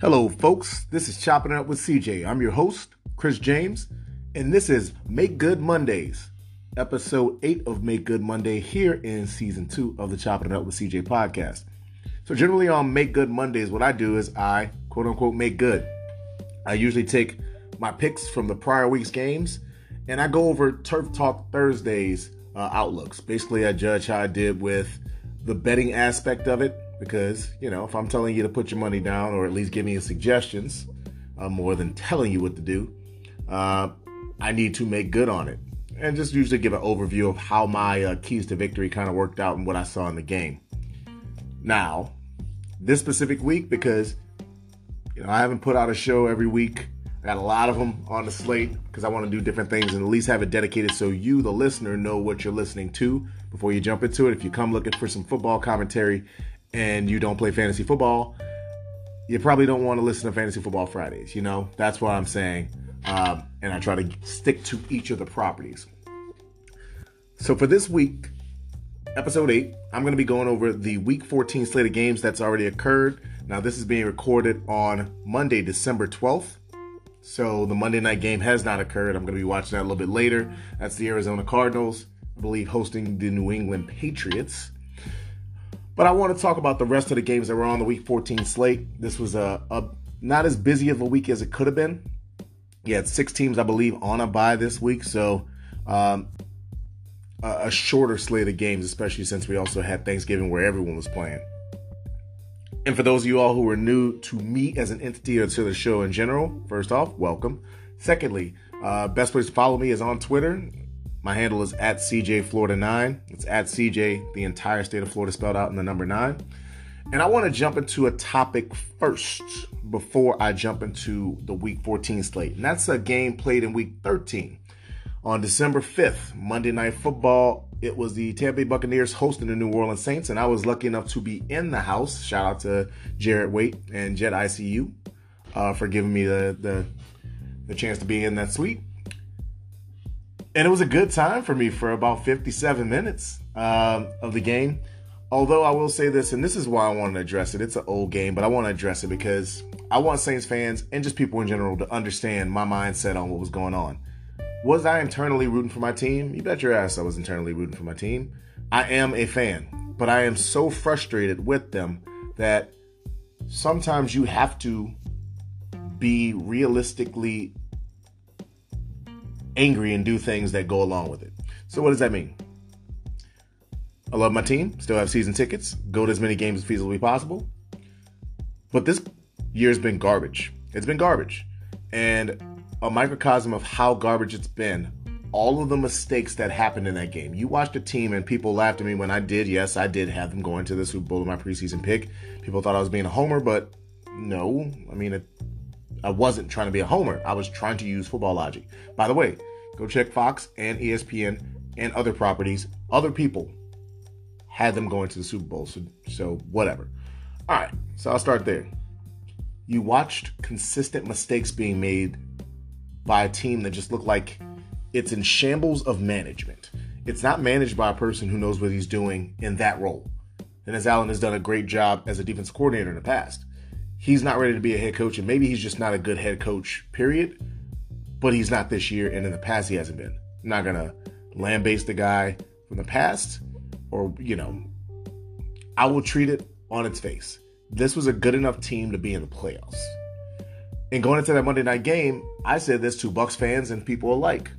Hello, folks. This is Chopping It Up with CJ. I'm your host, Chris James, and this is Make Good Mondays, episode 8 of Make Good Monday here in season 2 of the Chopping It Up with CJ podcast. So generally on Make Good Mondays, what I do is I, quote unquote, make good. I usually take my picks from the prior week's games, and I go over Turf Talk Thursday's outlooks. Basically, I judge how I did with the betting aspect of it. Because, you know, if I'm telling you to put your money down or at least giving you suggestions more than telling you what to do, I need to make good on it. And just usually give an overview of how my keys to victory kind of worked out and what I saw in the game. Now, this specific week, because, you know, I haven't put out a show every week. I got a lot of them on the slate because I want to do different things and at least have it dedicated so you, the listener, know what you're listening to before you jump into it. If you come looking for some football commentary and you don't play fantasy football, you probably don't want to listen to Fantasy Football Fridays, you know? That's what I'm saying. And I try to stick to each of the properties. So for this week, episode 8, I'm going to be going over the week 14 slate of games that's already occurred. Now, this is being recorded on Monday, December 12th. So the Monday night game has not occurred. I'm going to be watching that a little bit later. That's the Arizona Cardinals, I believe, hosting the New England Patriots. But I want to talk about the rest of the games that were on the Week 14 slate. This was a not as busy of a week as it could have been. You had 6 teams, I believe, on a bye this week. So a shorter slate of games, especially since we also had Thanksgiving where everyone was playing. And for those of you all who are new to me as an entity or to the show in general, first off, welcome. Secondly, best place to follow me is on Twitter. My handle is at CJFlorida9. It's at CJ, the entire state of Florida spelled out in the number 9. And I want to jump into a topic first before I jump into the Week 14 slate. And that's a game played in Week 13. On December 5th, Monday Night Football, it was the Tampa Bay Buccaneers hosting the New Orleans Saints. And I was lucky enough to be in the house. Shout out to Jarrett Waite and Jet ICU for giving me the chance to be in that suite. And it was a good time for me for about 57 minutes of the game. Although I will say this, and this is why I wanted to address it. It's an old game, but I want to address it because I want Saints fans and just people in general to understand my mindset on what was going on. Was I internally rooting for my team? You bet your ass I was internally rooting for my team. I am a fan, but I am so frustrated with them that sometimes you have to be realistically angry and do things that go along with it. So what does that mean? I love my team, still have season tickets, go to as many games as feasibly possible. But this year's been garbage. It's been garbage. And a microcosm of how garbage it's been, all of the mistakes that happened in that game. You watched a team and people laughed at me when I did. Yes, I did have them going to the Super Bowl in my preseason pick. People thought I was being a homer, but no. I mean, I wasn't trying to be a homer. I was trying to use football logic. By the way, go check Fox and ESPN and other properties. Other people had them going to the Super Bowl, so whatever. All right, so I'll start there. You watched consistent mistakes being made by a team that just looked like it's in shambles of management. It's not managed by a person who knows what he's doing in that role. Dennis Allen has done a great job as a defense coordinator in the past. He's not ready to be a head coach, and maybe he's just not a good head coach, period. But he's not this year, and in the past he hasn't been. I'm not going to lambaste the guy from the past, or, you know, I will treat it on its face. This was a good enough team to be in the playoffs. And going into that Monday night game, I said this to Bucs fans and people alike.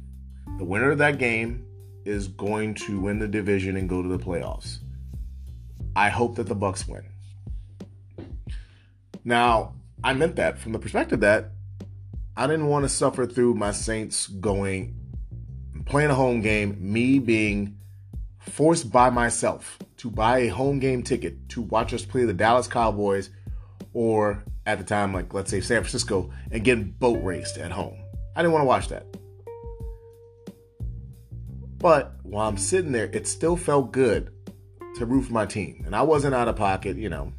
The winner of that game is going to win the division and go to the playoffs. I hope that the Bucs win. Now, I meant that from the perspective that I didn't want to suffer through my Saints going and playing a home game, me being forced by myself to buy a home game ticket to watch us play the Dallas Cowboys or, at the time, like, let's say San Francisco, and get boat raced at home. I didn't want to watch that. But while I'm sitting there, it still felt good to root for my team. And I wasn't out of pocket, you know.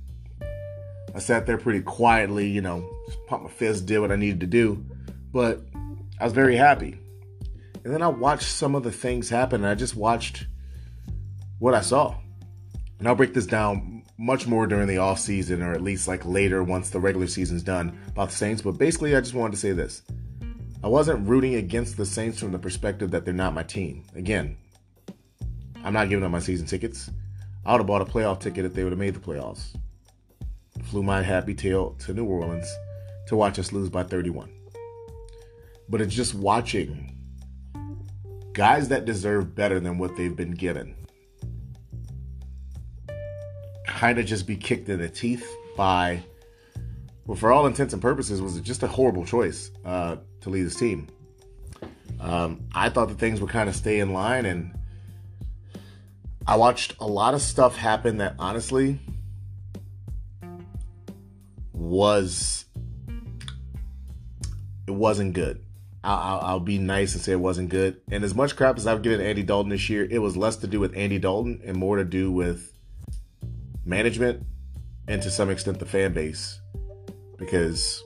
I sat there pretty quietly, you know, just pumped my fist, did what I needed to do. But I was very happy. And then I watched some of the things happen, and I just watched what I saw. And I'll break this down much more during the offseason, or at least like later once the regular season's done, about the Saints. But basically, I just wanted to say this. I wasn't rooting against the Saints from the perspective that they're not my team. Again, I'm not giving up my season tickets. I would have bought a playoff ticket if they would have made the playoffs. Flew my happy tail to New Orleans to watch us lose by 31. But it's just watching guys that deserve better than what they've been given kind of just be kicked in the teeth by, well, for all intents and purposes, was just a horrible choice to lead this team. I thought that things would kind of stay in line, and I watched a lot of stuff happen that honestly wasn't good. I'll be nice and say it wasn't good. And as much crap as I've given Andy Dalton this year, it was less to do with Andy Dalton and more to do with management and to some extent the fan base, because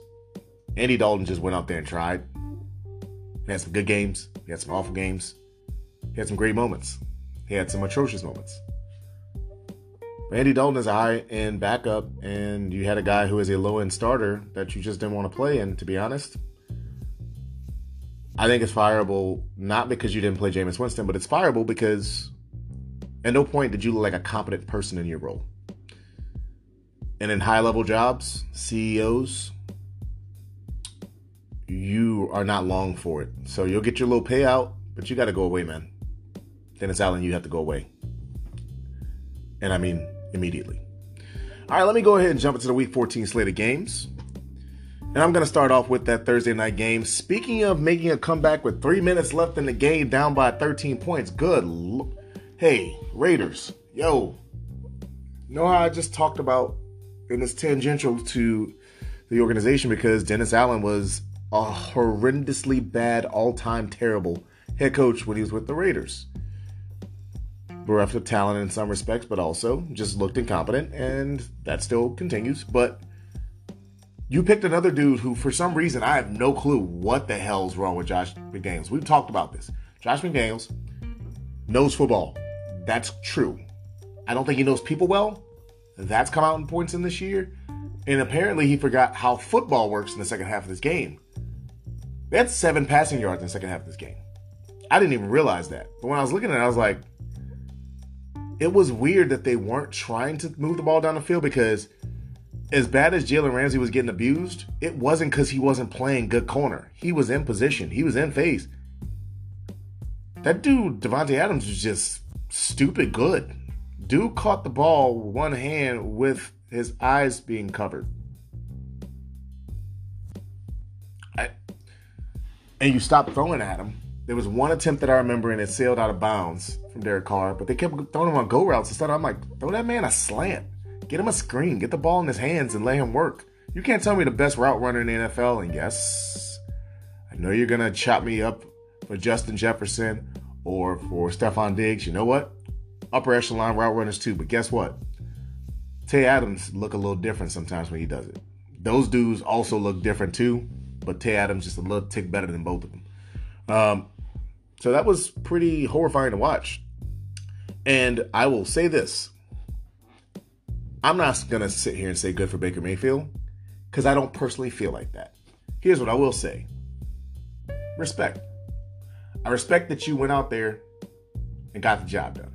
Andy Dalton just went out there and tried. He had some good games. He had some awful games. He had some great moments. He had some atrocious moments. Andy Dalton is a high-end backup, and you had a guy who is a low-end starter that you just didn't want to play. And to be honest, I think it's fireable, not because you didn't play Jameis Winston, but it's fireable because at no point did you look like a competent person in your role. And in high-level jobs, CEOs, you are not long for it. So you'll get your little payout, but you got to go away, man. Dennis Allen, you have to go away. And I mean immediately. All right, let me go ahead and jump into the Week 14 slate of games. And I'm going to start off with that Thursday night game. Speaking of making a comeback with 3 minutes left in the game, down by 13 points. Hey, Raiders. Yo. You know how I just talked about, and it's tangential to the organization because Dennis Allen was a horrendously bad, all-time terrible head coach when he was with the Raiders. Bereft of talent in some respects, but also just looked incompetent, and that still continues. But you picked another dude who, for some reason, I have no clue what the hell's wrong with Josh McDaniels. We've talked about this. Josh McDaniels knows football. That's true. I don't think he knows people well. That's come out in points in this year. And apparently he forgot how football works in the second half of this game. They had 7 passing yards in the second half of this game. I didn't even realize that. But when I was looking at it, I was like, it was weird that they weren't trying to move the ball down the field, because as bad as Jalen Ramsey was getting abused, it wasn't because he wasn't playing good corner. He was in position. He was in phase. That dude, Devontae Adams, was just stupid good. Dude caught the ball with one hand with his eyes being covered. And you stopped throwing at him. There was one attempt that I remember, and it sailed out of bounds from Derek Carr, but they kept throwing him on go routes instead. I'm like, throw that man a slant. Get him a screen. Get the ball in his hands and let him work. You can't tell me the best route runner in the NFL, and yes, I know you're going to chop me up for Justin Jefferson or for Stephon Diggs. You know what? Upper echelon route runners too, but guess what? Tay Adams look a little different sometimes when he does it. Those dudes also look different too, but Tay Adams just a little tick better than both of them. So that was pretty horrifying to watch. And I will say this. I'm not going to sit here and say good for Baker Mayfield, because I don't personally feel like that. Here's what I will say. Respect. I respect that you went out there and got the job done.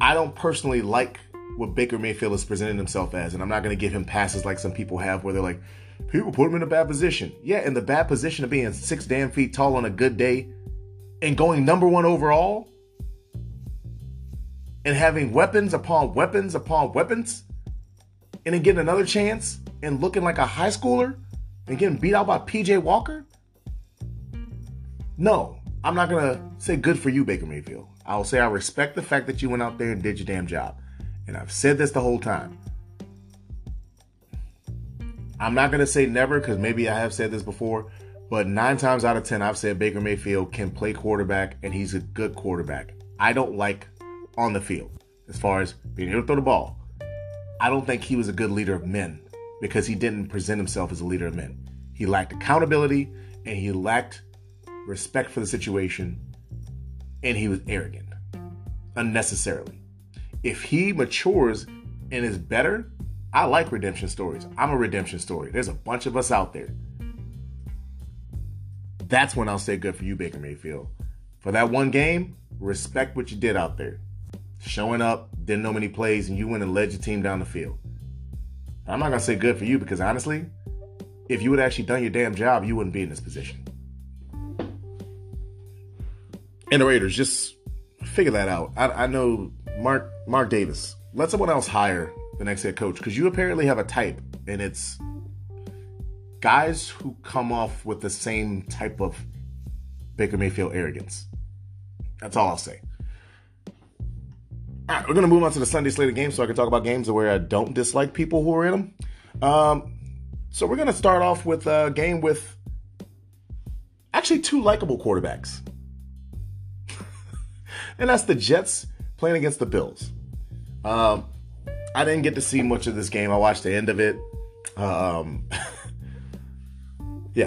I don't personally like what Baker Mayfield is presenting himself as, and I'm not going to give him passes like some people have where they're like, people put him in a bad position. Yeah, in the bad position of being 6 damn feet tall on a good day and going #1 overall and having weapons upon weapons upon weapons and then getting another chance and looking like a high schooler and getting beat out by PJ Walker? No, I'm not going to say good for you, Baker Mayfield. I'll say I respect the fact that you went out there and did your damn job. And I've said this the whole time. I'm not going to say never, because maybe I have said this before, but 9 times out of 10, I've said Baker Mayfield can play quarterback, and he's a good quarterback. I don't like on the field as far as being able to throw the ball. I don't think he was a good leader of men, because he didn't present himself as a leader of men. He lacked accountability, and he lacked respect for the situation, and he was arrogant unnecessarily. If he matures and it's better, I like redemption stories. I'm a redemption story. There's a bunch of us out there. That's when I'll say good for you, Baker Mayfield. For that one game, respect what you did out there. Showing up, didn't know many plays, and you went and led your team down the field. I'm not going to say good for you because, honestly, if you would have actually done your damn job, you wouldn't be in this position. And the Raiders, just figure that out. I know Mark Davis. Let someone else hire the next head coach because you apparently have a type, and it's guys who come off with the same type of Baker Mayfield arrogance. That's all I'll say. All right, we're going to move on to the Sunday slate of games so I can talk about games where I don't dislike people who are in them. So we're going to start off with a game with actually two likable quarterbacks. And that's the Jets playing against the Bills. I didn't get to see much of this game. I watched the end of it. Yeah,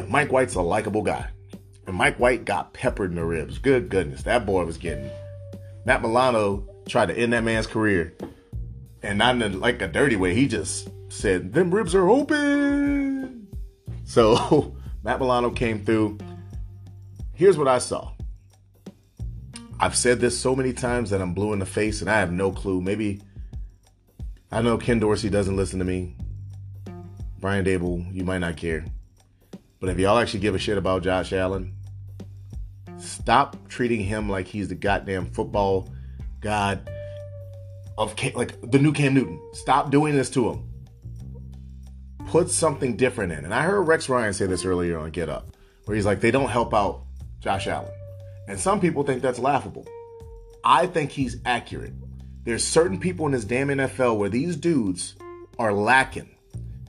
Mike White's a likable guy. And Mike White got peppered in the ribs. Good goodness. That boy was getting... Matt Milano tried to end that man's career. And not in a dirty way. He just said, them ribs are open. So, Matt Milano came through. Here's what I saw. I've said this so many times that I'm blue in the face and I have no clue. Maybe... I know Ken Dorsey doesn't listen to me. Brian Dable, you might not care. But if y'all actually give a shit about Josh Allen, stop treating him like he's the goddamn football god of the new Cam Newton. Stop doing this to him. Put something different in. And I heard Rex Ryan say this earlier on Get Up, where he's like, they don't help out Josh Allen. And some people think that's laughable. I think he's accurate. There's certain people in this damn NFL where these dudes are lacking.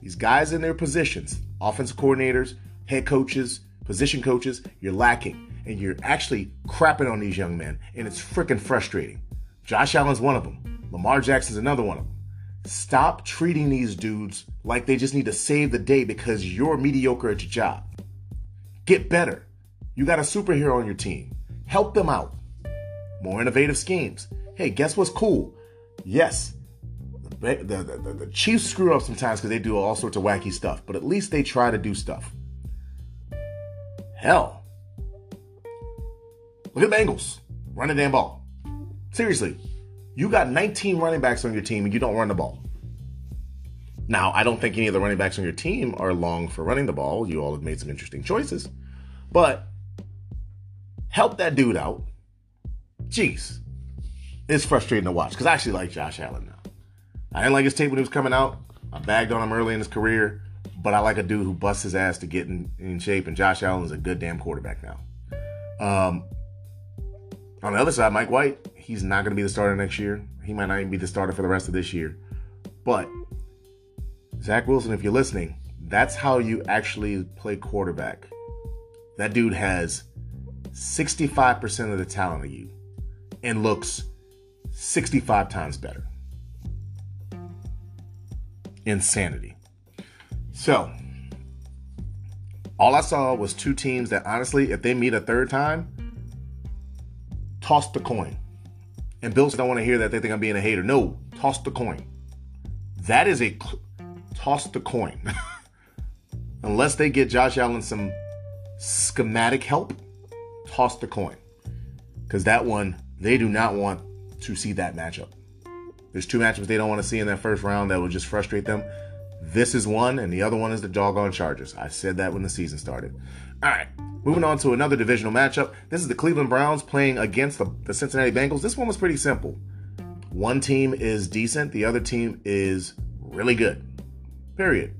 These guys in their positions, offensive coordinators, head coaches, position coaches, you're lacking. And you're actually crapping on these young men. And it's freaking frustrating. Josh Allen's one of them. Lamar Jackson's another one of them. Stop treating these dudes like they just need to save the day because you're mediocre at your job. Get better. You got a superhero on your team. Help them out. More innovative schemes. Hey, guess what's cool? Yes, the Chiefs screw up sometimes because they do all sorts of wacky stuff, but at least they try to do stuff. Hell, look at the Bengals. Run the damn ball. Seriously, you got 19 running backs on your team and you don't run the ball. Now, I don't think any of the running backs on your team are long for running the ball. You all have made some interesting choices, but help that dude out. Jeez. It's frustrating to watch because I actually like Josh Allen now. I didn't like his tape when he was coming out. I bagged on him early in his career, but I like a dude who busts his ass to get in shape, and Josh Allen is a good damn quarterback now. On the other side, Mike White, he's not going to be the starter next year. He might not even be the starter for the rest of this year. But Zach Wilson, if you're listening, that's how you actually play quarterback. That dude has 65% of the talent of you and looks 65 times better. Insanity. So, all I saw was two teams that, honestly, if they meet a third time, toss the coin. And Bills don't want to hear that they think I'm being a hater. No, toss the coin. That is a toss the coin. Unless they get Josh Allen some schematic help, toss the coin. Because that one, they do not want to see that matchup. There's two matchups they don't want to see in that first round that will just frustrate them. This is one, and the other one is the doggone Chargers. I said that when the season started. All right, moving on to another divisional matchup. This is the Cleveland Browns playing against the Cincinnati Bengals. This one was pretty simple. One team is decent. The other team is really good. Period.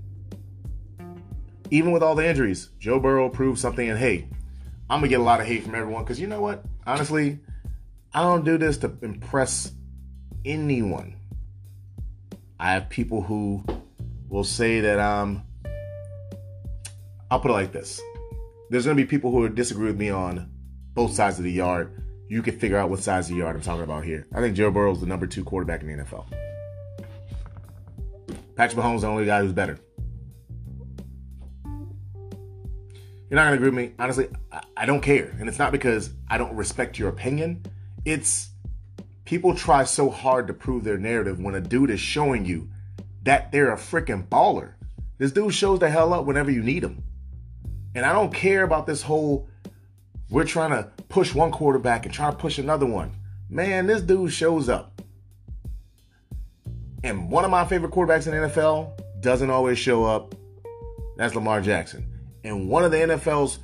Even with all the injuries, Joe Burrow proved something. And, hey, I'm going to get a lot of hate from everyone because you know what? Honestly, I don't do this to impress anyone. I have people who will say that I'll put it like this. There's going to be people who disagree with me on both sides of the yard. You can figure out what sides of the yard I'm talking about here. I think Joe Burrow is the number 2 quarterback in the NFL. Patrick Mahomes is the only guy who's better. You're not going to agree with me. Honestly, I don't care. And it's not because I don't respect your opinion. It's People try so hard to prove their narrative when a dude is showing you that they're a freaking baller. This dude shows the hell up whenever you need him. And I don't care about this whole, we're trying to push one quarterback and try to push another one. Man, this dude shows up. And one of my favorite quarterbacks in the NFL doesn't always show up. That's Lamar Jackson. And one of the NFL's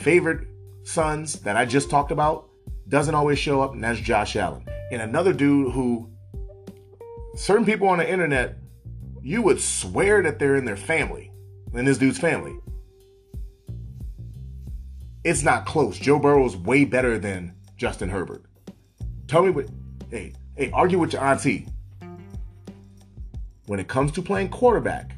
favorite sons that I just talked about doesn't always show up, and that's Josh Allen. And another dude who certain people on the internet, you would swear that they're in their family, in this dude's family. It's not close. Joe Burrow is way better than Justin Herbert. Tell me what, hey, argue with your auntie. When it comes to playing quarterback,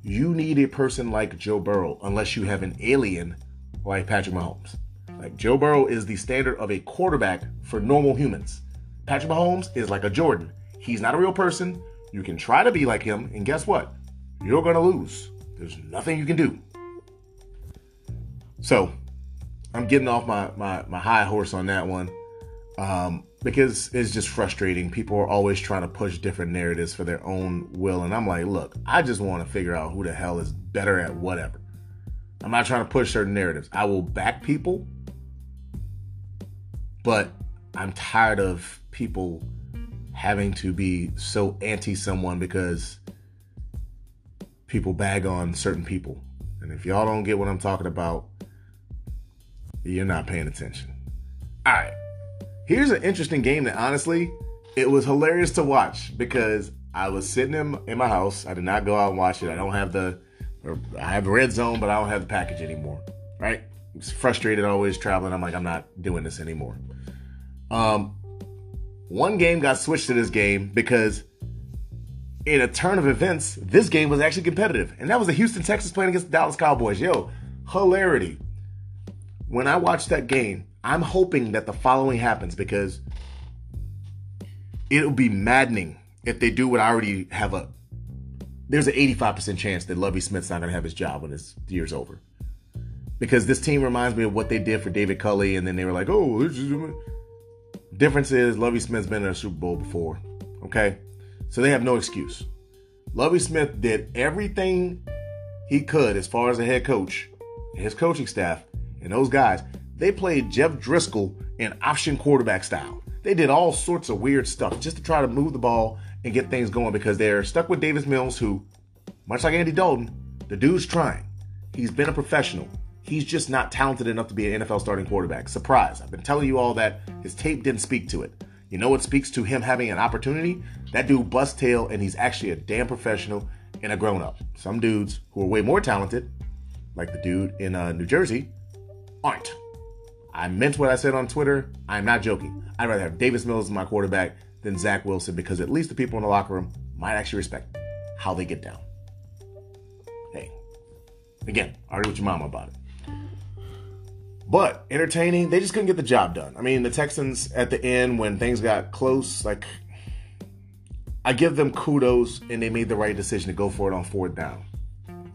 you need a person like Joe Burrow unless you have an alien like Patrick Mahomes. Like, Joe Burrow is the standard of a quarterback for normal humans. Patrick Mahomes is like a Jordan. He's not a real person. You can try to be like him, and guess what? You're going to lose. There's nothing you can do. So, I'm getting off my high horse on that one because it's just frustrating. People are always trying to push different narratives for their own will, and I'm like, look, I just want to figure out who the hell is better at whatever. I'm not trying to push certain narratives. I will back people, but I'm tired of people having to be so anti someone because people bag on certain people. And if y'all don't get what I'm talking about, you're not paying attention. All right. Here's an interesting game that, honestly, it was hilarious to watch because I was sitting in my house. I did not go out and watch it. I don't have I have Red Zone, but I don't have the package anymore, right? I'm just frustrated always traveling. I'm like, I'm not doing this anymore. One game got switched to this game because in a turn of events, this game was actually competitive. And that was the Houston Texans playing against the Dallas Cowboys. Yo, hilarity. When I watch that game, I'm hoping that the following happens because it'll be maddening if they do what I already have up. There's an 85% chance that Lovie Smith's not going to have his job when this year's over. Because this team reminds me of what they did for David Culley, and then they were like, oh, this is... Difference is Lovie Smith's been in a Super Bowl before, okay? So they have no excuse. Lovie Smith did everything he could as far as a head coach and his coaching staff and those guys. They played Jeff Driscoll in option quarterback style. They did all sorts of weird stuff just to try to move the ball and get things going because they're stuck with Davis Mills, who, much like Andy Dalton, the dude's trying. He's been a professional. He's just not talented enough to be an NFL starting quarterback. Surprise. I've been telling you all that. His tape didn't speak to it. You know what speaks to him having an opportunity? That dude busts tail, and he's actually a damn professional and a grown-up. Some dudes who are way more talented, like the dude in New Jersey, aren't. I meant what I said on Twitter. I'm not joking. I'd rather have Davis Mills as my quarterback than Zach Wilson because at least the people in the locker room might actually respect how they get down. Hey, again, argue with your mama about it. But entertaining, they just couldn't get the job done. I mean, the Texans at the end, when things got close, like, I give them kudos, and they made the right decision to go for it on fourth down.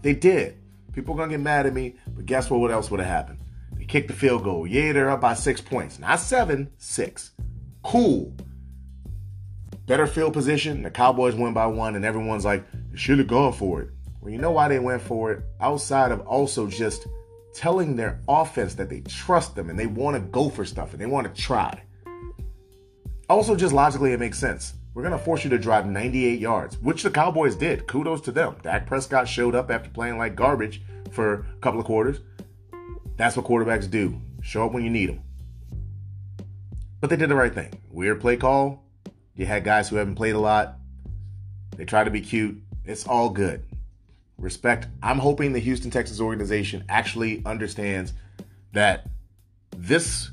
They did. People are going to get mad at me, but guess what? What else would have happened? They kicked the field goal. Yeah, they're up by 6 points. Not seven, 6. Cool. Better field position. The Cowboys win by 1, and everyone's like, they should have gone for it. Well, you know why they went for it? Outside of also just telling their offense that they trust them and they want to go for stuff and they want to try. Also, just logically, it makes sense. We're going to force you to drive 98 yards, which the Cowboys did. Kudos to them. Dak Prescott showed up after playing like garbage for a couple of quarters. That's what quarterbacks do. Show up when you need them. But they did the right thing. Weird play call. You had guys who haven't played a lot. They try to be cute. It's all good. Respect. I'm hoping the Houston Texans organization actually understands that this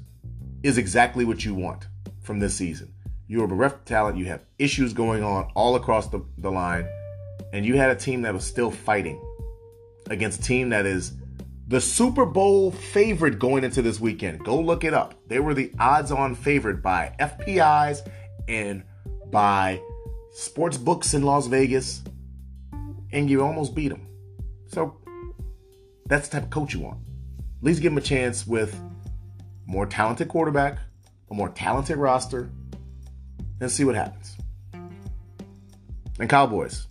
is exactly what you want from this season. You are bereft of talent. You have issues going on all across the line. And you had a team that was still fighting against a team that is the Super Bowl favorite going into this weekend. Go look it up. They were the odds-on favorite by FPIs and by sports books in Las Vegas. And you almost beat them. So that's the type of coach you want. At least give him a chance with more talented quarterback, a more talented roster, and see what happens. And Cowboys.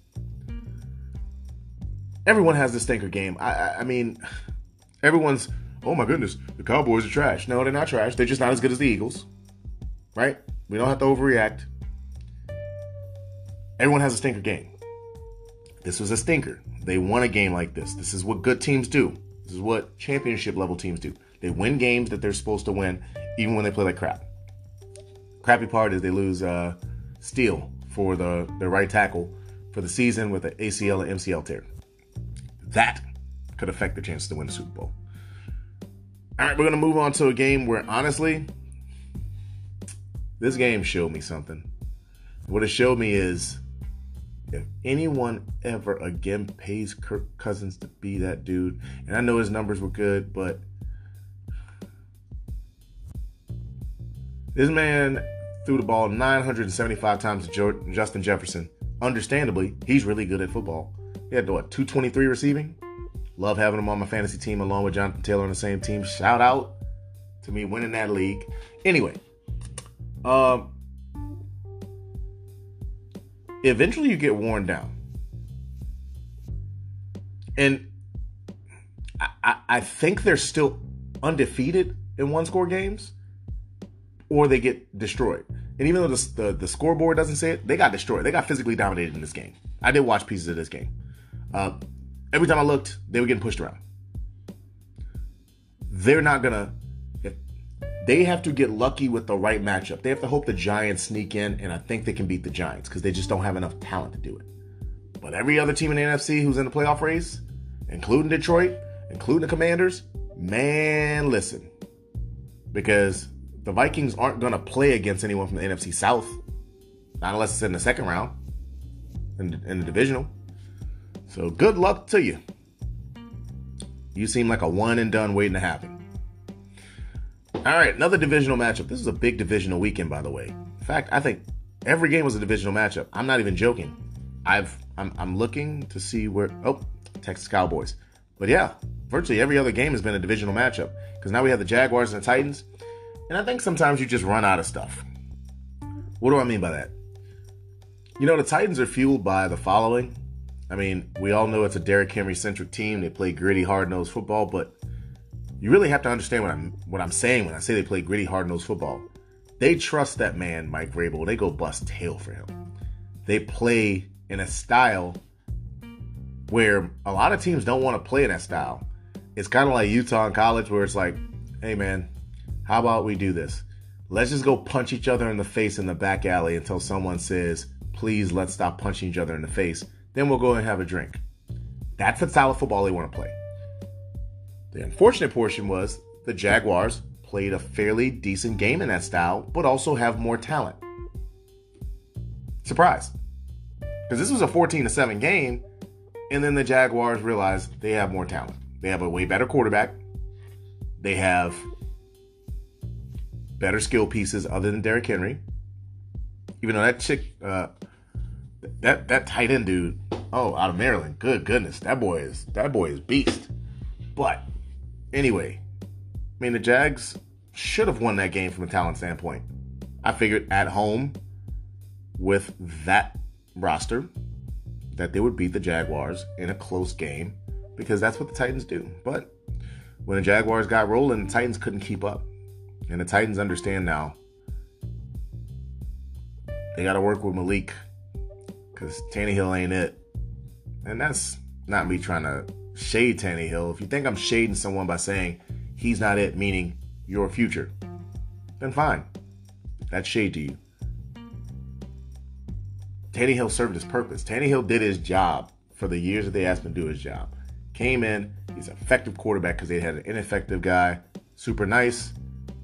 Everyone has this stinker game. I mean, everyone's, oh my goodness, the Cowboys are trash. No, they're not trash. They're just not as good as the Eagles, right? We don't have to overreact. Everyone has a stinker game. This was a stinker. They won a game like this. This is what good teams do. This is what championship level teams do. They win games that they're supposed to win, even when they play like crap. Crappy part is they lose Steele for their right tackle for the season with an ACL and MCL tear. That could affect the chances to win the Super Bowl. All right, we're going to move on to a game where, honestly, this game showed me something. What it showed me is if anyone ever again pays Kirk Cousins to be that dude, and I know his numbers were good, but this man threw the ball 975 times to Justin Jefferson. Understandably, he's really good at football. He had, what, 223 receiving? Love having him on my fantasy team along with Jonathan Taylor on the same team. Shout out to me winning that league. Anyway, eventually you get worn down. And I think they're still undefeated in one-score games, or they get destroyed. And even though the scoreboard doesn't say it, they got destroyed. They got physically dominated in this game. I did watch pieces of this game. Every time I looked, they were getting pushed around. They're not going to... They have to get lucky with the right matchup. They have to hope the Giants sneak in, and I think they can beat the Giants because they just don't have enough talent to do it. But every other team in the NFC who's in the playoff race, including Detroit, including the Commanders, man, listen. Because the Vikings aren't going to play against anyone from the NFC South, not unless it's in the second round, in the divisional. So good luck to you. You seem like a one and done waiting to happen. All right, another divisional matchup. This is a big divisional weekend, by the way. In fact, I think every game was a divisional matchup. I'm not even joking. I'm looking to see where... Oh, Texas Cowboys. But yeah, virtually every other game has been a divisional matchup because now we have the Jaguars and the Titans. And I think sometimes you just run out of stuff. What do I mean by that? You know, the Titans are fueled by the following. I mean, we all know it's a Derrick Henry-centric team. They play gritty, hard-nosed football, but... You really have to understand what I'm saying when I say they play gritty, hard-nosed football. They trust that man, Mike Vrabel. They go bust tail for him. They play in a style where a lot of teams don't want to play in that style. It's kind of like Utah in college where it's like, hey, man, how about we do this? Let's just go punch each other in the face in the back alley until someone says, please, let's stop punching each other in the face. Then we'll go and have a drink. That's the style of football they want to play. The unfortunate portion was the Jaguars played a fairly decent game in that style, but also have more talent. Surprise. Because this was a 14-7 game, and then the Jaguars realized they have more talent. They have a way better quarterback. They have better skill pieces other than Derrick Henry. Even though that chick, that tight end dude, out of Maryland, good goodness, that boy is beast. But... Anyway, the Jags should have won that game from a talent standpoint. I figured at home with that roster that they would beat the Jaguars in a close game because that's what the Titans do. But when the Jaguars got rolling, the Titans couldn't keep up. And the Titans understand now they got to work with Malik because Tannehill ain't it. And that's not me trying to shade Tannehill. If you think I'm shading someone by saying he's not it, meaning your future, then fine. That's shade to you. Tannehill served his purpose. Tannehill did his job for the years that they asked him to do his job. Came in, he's an effective quarterback because they had an ineffective guy, super nice,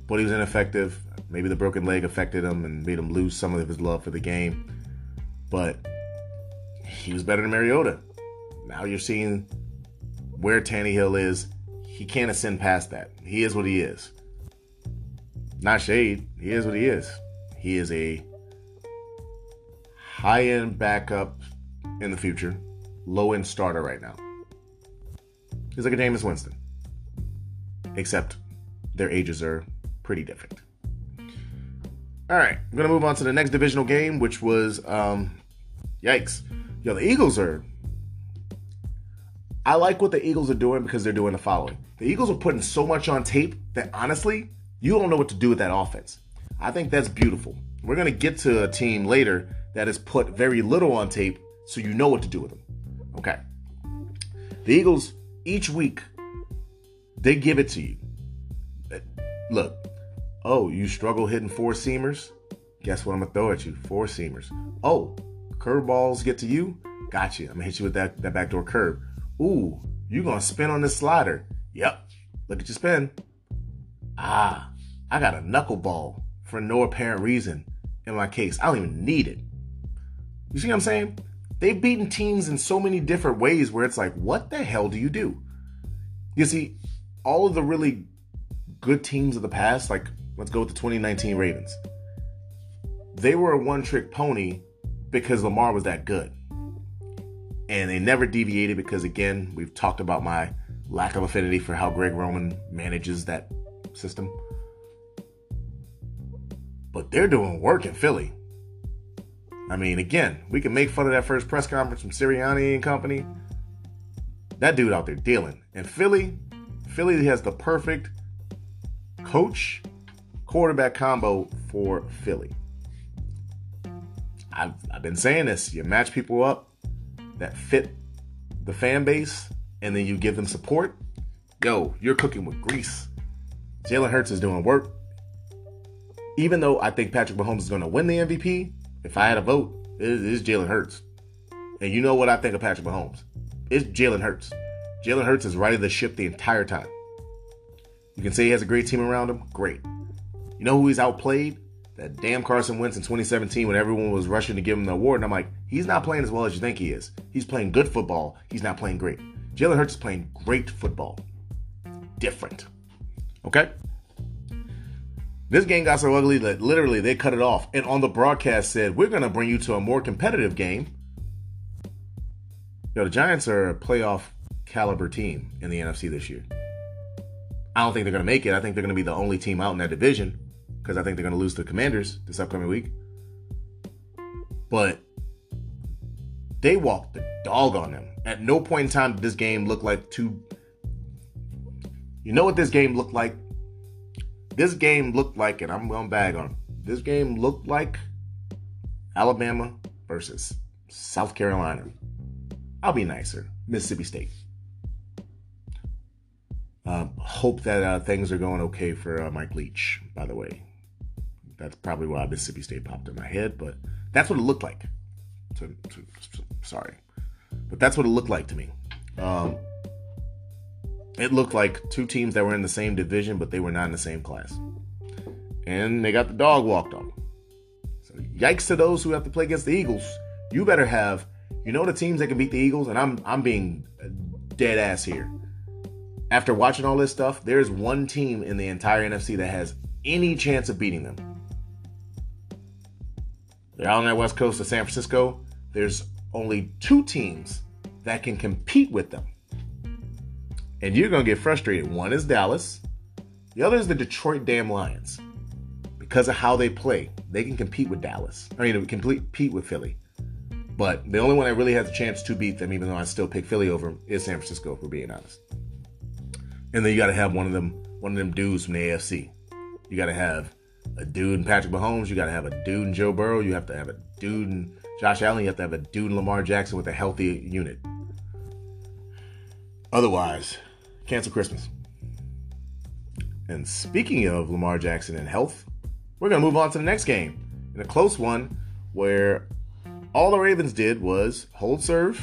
but he was ineffective. Maybe the broken leg affected him and made him lose some of his love for the game. But he was better than Mariota. Now you're seeing where Tannehill is. He can't ascend past that. He is what he is. Not shade. He is what he is. He is a high-end backup in the future, low-end starter right now. He's like a Jameis Winston, except their ages are pretty different. All right, I'm going to move on to the next divisional game, which was, yikes. Yo, the Eagles are... I like what the Eagles are doing because they're doing the following. The Eagles are putting so much on tape that, honestly, you don't know what to do with that offense. I think that's beautiful. We're going to get to a team later that has put very little on tape, so you know what to do with them. Okay. The Eagles, each week, they give it to you. Look. Oh, you struggle hitting four-seamers? Guess what I'm going to throw at you? Four-seamers. Oh, curveballs get to you? Gotcha. I'm going to hit you with that backdoor curve. Ooh, you're going to spin on this slider. Yep. Look at your spin. Ah, I got a knuckleball for no apparent reason in my case. I don't even need it. You see what I'm saying? They've beaten teams in so many different ways where it's like, what the hell do you do? You see, all of the really good teams of the past, like, let's go with the 2019 Ravens. They were a one-trick pony because Lamar was that good. And they never deviated because, again, we've talked about my lack of affinity for how Greg Roman manages that system. But they're doing work in Philly. I mean, again, we can make fun of that first press conference from Sirianni and company. That dude out there dealing. And Philly has the perfect coach quarterback combo for Philly. I've been saying this. You match people up that fit the fan base, and then you give them support. Yo, you're cooking with grease. Jalen Hurts is doing work. Even though I think Patrick Mahomes is going to win the MVP, if I had a vote, it's Jalen Hurts. And you know what I think of Patrick Mahomes. It's Jalen Hurts. Jalen Hurts is riding the ship the entire time. You can say he has a great team around him. Great. You know who he's outplayed? That damn Carson Wentz in 2017 when everyone was rushing to give him the award. And I'm like, he's not playing as well as you think he is. He's playing good football. He's not playing great. Jalen Hurts is playing great football. Different. Okay? This game got so ugly that literally they cut it off. And on the broadcast said, we're going to bring you to a more competitive game. Yo, the Giants are a playoff caliber team in the NFC this year. I don't think they're going to make it. I think they're going to be the only team out in that division, because I think they're going to lose to the Commanders this upcoming week. But they walked the dog on them. At no point in time did this game look like two... You know what this game looked like? This game looked like, and I'm going to bag on them, this game looked like Alabama versus South Carolina. I'll be nicer. Mississippi State. Hope that things are going okay for Mike Leach, by the way. That's probably why Mississippi State popped in my head, but that's what it looked like. Sorry. But that's what it looked like to me. It looked like two teams that were in the same division, but they were not in the same class. And they got the dog walked on. So yikes to those who have to play against the Eagles. You better have, you know, the teams that can beat the Eagles, and I'm being dead ass here. After watching all this stuff, there's one team in the entire NFC that has any chance of beating them. They're out on that west coast of San Francisco. There's only two teams that can compete with them. And you're going to get frustrated. One is Dallas. The other is the Detroit damn Lions. Because of how they play, they can compete with Dallas. I mean, compete with Philly. But the only one that really has a chance to beat them, even though I still pick Philly over them, is San Francisco, if we're being honest. And then you got to have one of them dudes from the AFC. You got to have a dude in Patrick Mahomes. You got to have a dude in Joe Burrow. You have to have a dude in Josh Allen. You have to have a dude in Lamar Jackson with a healthy unit. Otherwise, cancel Christmas. And speaking of Lamar Jackson and health, we're going to move on to the next game. In a close one where all the Ravens did was hold serve,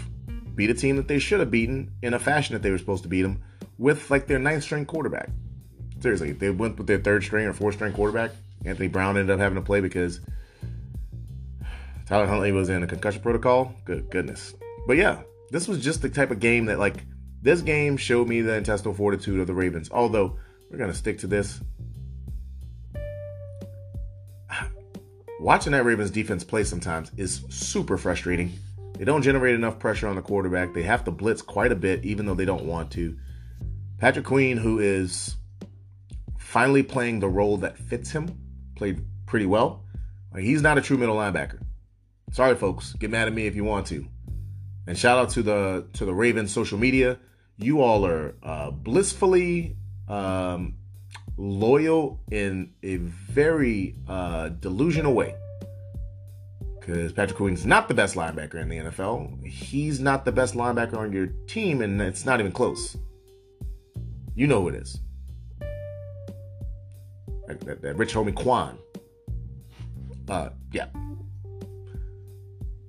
beat a team that they should have beaten in a fashion that they were supposed to beat them, with like their ninth string quarterback. Seriously, they went with their third string or fourth string quarterback. Anthony Brown ended up having to play because Tyler Huntley was in a concussion protocol. Good goodness. But yeah, this was just the type of game that, like, this game showed me the intestinal fortitude of the Ravens. Although, we're going to stick to this. Watching that Ravens defense play sometimes is super frustrating. They don't generate enough pressure on the quarterback. They have to blitz quite a bit, even though they don't want to. Patrick Queen, who is finally playing the role that fits him, played pretty well. Like, he's not a true middle linebacker. Sorry, folks. Get mad at me if you want to. And shout out to the Ravens social media. You all are blissfully loyal in a very delusional way. Because Patrick Queen's not the best linebacker in the NFL. He's not the best linebacker on your team, and it's not even close. You know who it is. That rich homie Quan. Yeah.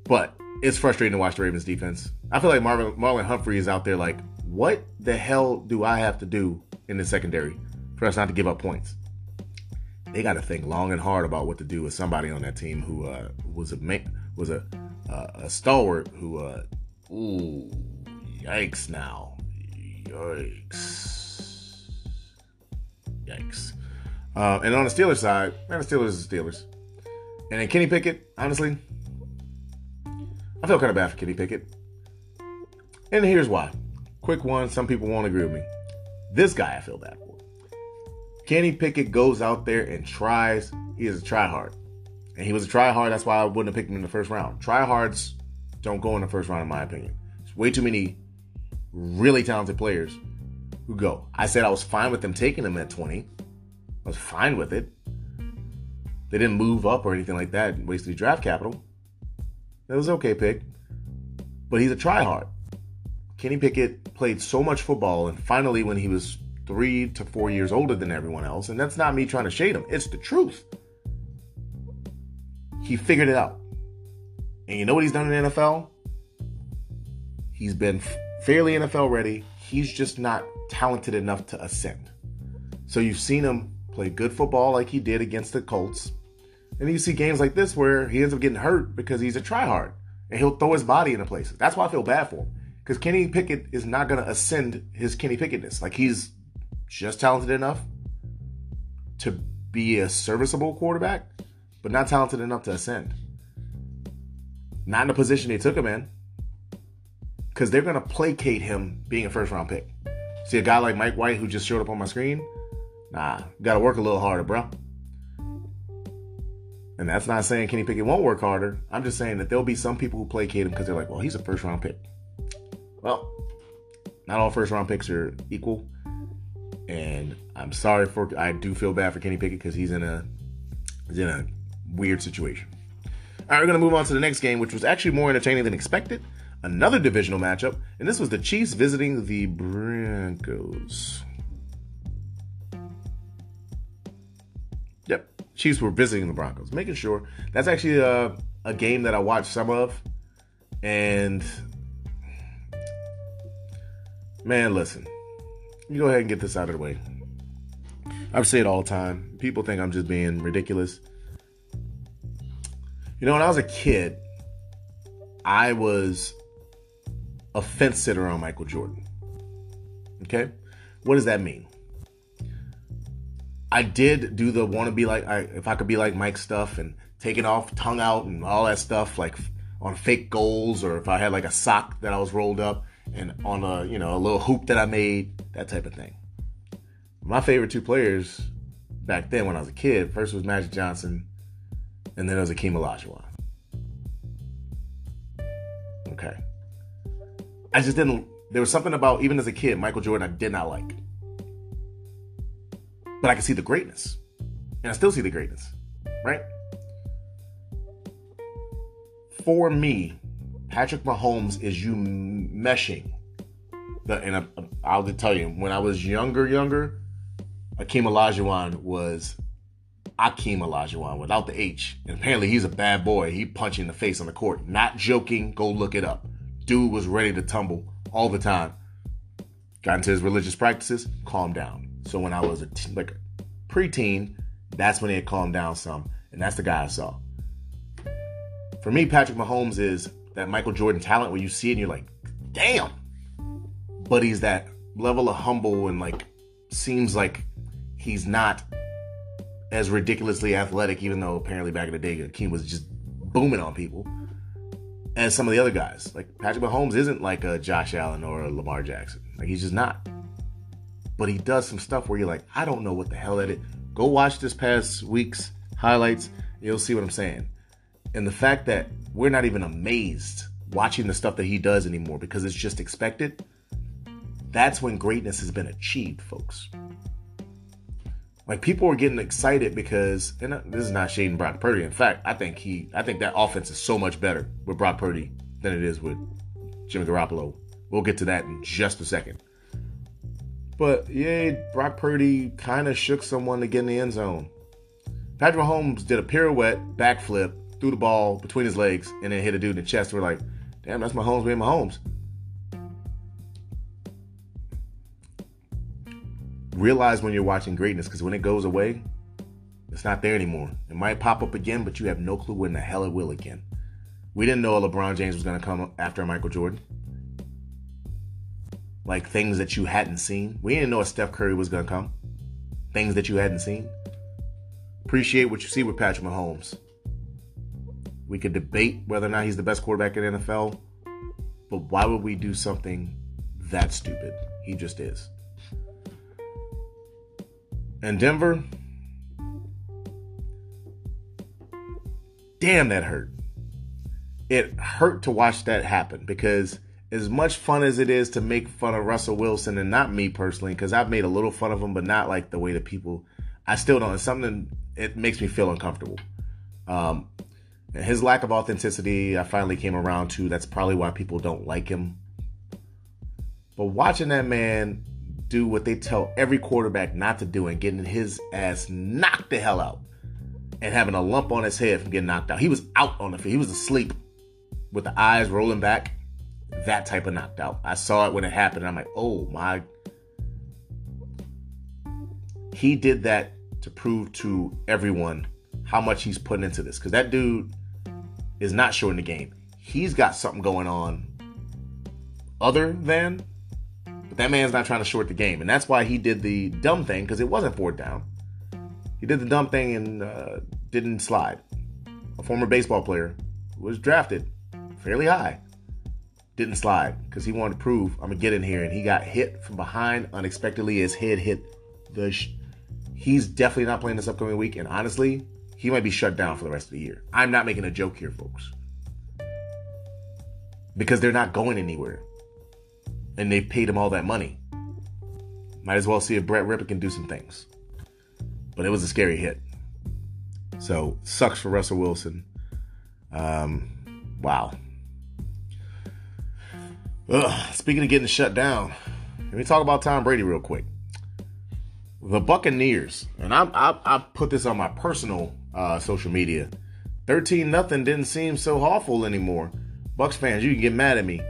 But it's frustrating to watch the Ravens defense. I feel like Marlon Humphrey is out there like, what the hell do I have to do in the secondary for us not to give up points? They got to think long and hard about what to do with somebody on that team who was a stalwart who, ooh, yikes now. Yikes. And on the Steelers side, man, the Steelers is the Steelers. And then Kenny Pickett, honestly, I feel kind of bad for Kenny Pickett. And here's why. Quick one, some people won't agree with me. This guy I feel bad for. Kenny Pickett goes out there and tries. He is a tryhard. And he was a tryhard. That's why I wouldn't have picked him in the first round. Tryhards don't go in the first round, in my opinion. There's way too many really talented players who go. I said I was fine with them taking him at 20. I was fine with it. They didn't move up or anything like that and wasted draft capital. It was an okay pick. But he's a tryhard. Kenny Pickett played so much football, and finally when he was 3 to 4 years older than everyone else, and that's not me trying to shade him, it's the truth. He figured it out. And you know what he's done in the NFL? He's been fairly NFL ready. He's just not talented enough to ascend. So you've seen him play good football like he did against the Colts. And you see games like this where he ends up getting hurt because he's a tryhard. And he'll throw his body into places. That's why I feel bad for him. Because Kenny Pickett is not going to ascend his Kenny Pickettness. Like, he's just talented enough to be a serviceable quarterback, but not talented enough to ascend. Not in the position they took him in. Because they're going to placate him being a first-round pick. See, a guy like Mike White who just showed up on my screen? Nah, got to work a little harder, bro. And that's not saying Kenny Pickett won't work harder. I'm just saying that there'll be some people who placate him because they're like, well, he's a first-round pick. Well, not all first-round picks are equal. And I'm sorry for... I do feel bad for Kenny Pickett because he's in a weird situation. All right, we're going to move on to the next game, which was actually more entertaining than expected. Another divisional matchup. And this was the Chiefs visiting the Broncos. Yep, Chiefs were visiting the Broncos. Making sure. That's actually a game that I watched some of. And... man, listen, you go ahead and get this out of the way. I say it all the time. People think I'm just being ridiculous. You know, when I was a kid, I was a fence sitter on Michael Jordan. Okay? What does that mean? I did do the want to be like, if I could be like Mike stuff and taking off, tongue out and all that stuff, like on fake goals, or if I had like a sock that I was rolled up. And on a, you know, a little hoop that I made, that type of thing. My favorite two players back then when I was a kid, first was Magic Johnson, and then it was Akeem Olajuwon. Okay. I just didn't, there was something about, even as a kid, Michael Jordan I did not like. But I could see the greatness. And I still see the greatness, right? For me, Patrick Mahomes is you meshing. I'll just tell you, when I was younger, Akeem Olajuwon without the H. And apparently he's a bad boy. He punched you in the face on the court. Not joking. Go look it up. Dude was ready to tumble all the time. Got into his religious practices. Calmed down. So when I was a preteen, that's when he had calmed down some. And that's the guy I saw. For me, Patrick Mahomes is... that Michael Jordan talent where you see it and you're like, damn. But he's that level of humble and like seems like he's not as ridiculously athletic, even though apparently back in the day Akeem was just booming on people, as some of the other guys. Like Patrick Mahomes isn't like a Josh Allen or a Lamar Jackson. Like he's just not. But he does some stuff where you're like, I don't know what the hell that is. Go watch this past week's highlights. You'll see what I'm saying. And the fact that we're not even amazed watching the stuff that he does anymore because it's just expected, that's when greatness has been achieved, folks. Like, people are getting excited because, and this is not shading Brock Purdy. In fact, I think that offense is so much better with Brock Purdy than it is with Jimmy Garoppolo. We'll get to that in just a second. But, yeah, Brock Purdy kind of shook someone to get in the end zone. Patrick Mahomes did a pirouette, backflip, threw the ball between his legs, and then hit a dude in the chest. We're like, damn, that's Mahomes being Mahomes. Realize when you're watching greatness, because when it goes away, it's not there anymore. It might pop up again, but you have no clue when the hell it will again. We didn't know LeBron James was going to come after Michael Jordan. Like, things that you hadn't seen. We didn't know if Steph Curry was going to come. Things that you hadn't seen. Appreciate what you see with Patrick Mahomes. We could debate whether or not he's the best quarterback in the NFL, but why would we do something that stupid? He just is. And Denver, damn, that hurt. It hurt to watch that happen, because as much fun as it is to make fun of Russell Wilson, and not me personally, because I've made a little fun of him, but not like the way that people, I still don't. It's something, it makes me feel uncomfortable. His lack of authenticity, I finally came around to. That's probably why people don't like him. But watching that man do what they tell every quarterback not to do and getting his ass knocked the hell out and having a lump on his head from getting knocked out. He was out on the field. He was asleep with the eyes rolling back. That type of knocked out. I saw it when it happened. And I'm like, oh my. He did that to prove to everyone how much he's putting into this. Because that dude is not short in the game. He's got something going on other than... But that man's not trying to short the game. And that's why he did the dumb thing, because it wasn't fourth down. He did the dumb thing and didn't slide. A former baseball player who was drafted fairly high didn't slide because he wanted to prove, I'm going to get in here. And he got hit from behind unexpectedly. His head hit the... He's definitely not playing this upcoming week. And honestly, he might be shut down for the rest of the year. I'm not making a joke here, folks. Because they're not going anywhere. And they paid him all that money. Might as well see if Brett Rippon can do some things. But it was a scary hit. So, sucks for Russell Wilson. Wow. Ugh, speaking of getting shut down, let me talk about Tom Brady real quick. The Buccaneers, and I put this on my personal social media, 13-0 didn't seem so awful anymore. Bucs fans, you can get mad at me.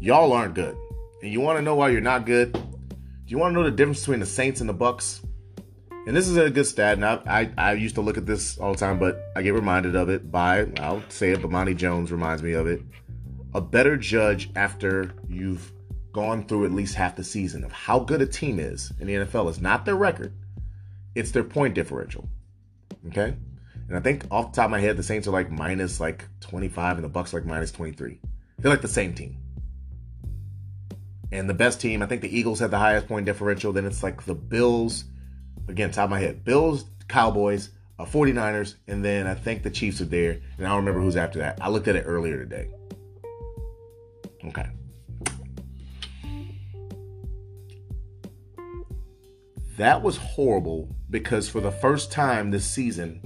Y'all aren't good. And you want to know why you're not good? Do you want to know the difference between the Saints and the Bucs? And this is a good stat, and I used to look at this all the time, but I get reminded of it by, I'll say it, but Monty Jones reminds me of it. A better judge after you've gone through at least half the season of how good a team is in the NFL is not their record. It's their point differential. Okay? And I think off the top of my head, the Saints are like minus like 25 and the Bucs like minus 23. They're like the same team. And the best team, I think the Eagles had the highest point differential. Then it's like the Bills, again, top of my head, Bills, Cowboys, 49ers, and then I think the Chiefs are there. And I don't remember who's after that. I looked at it earlier today. Okay. That was horrible because for the first time this season,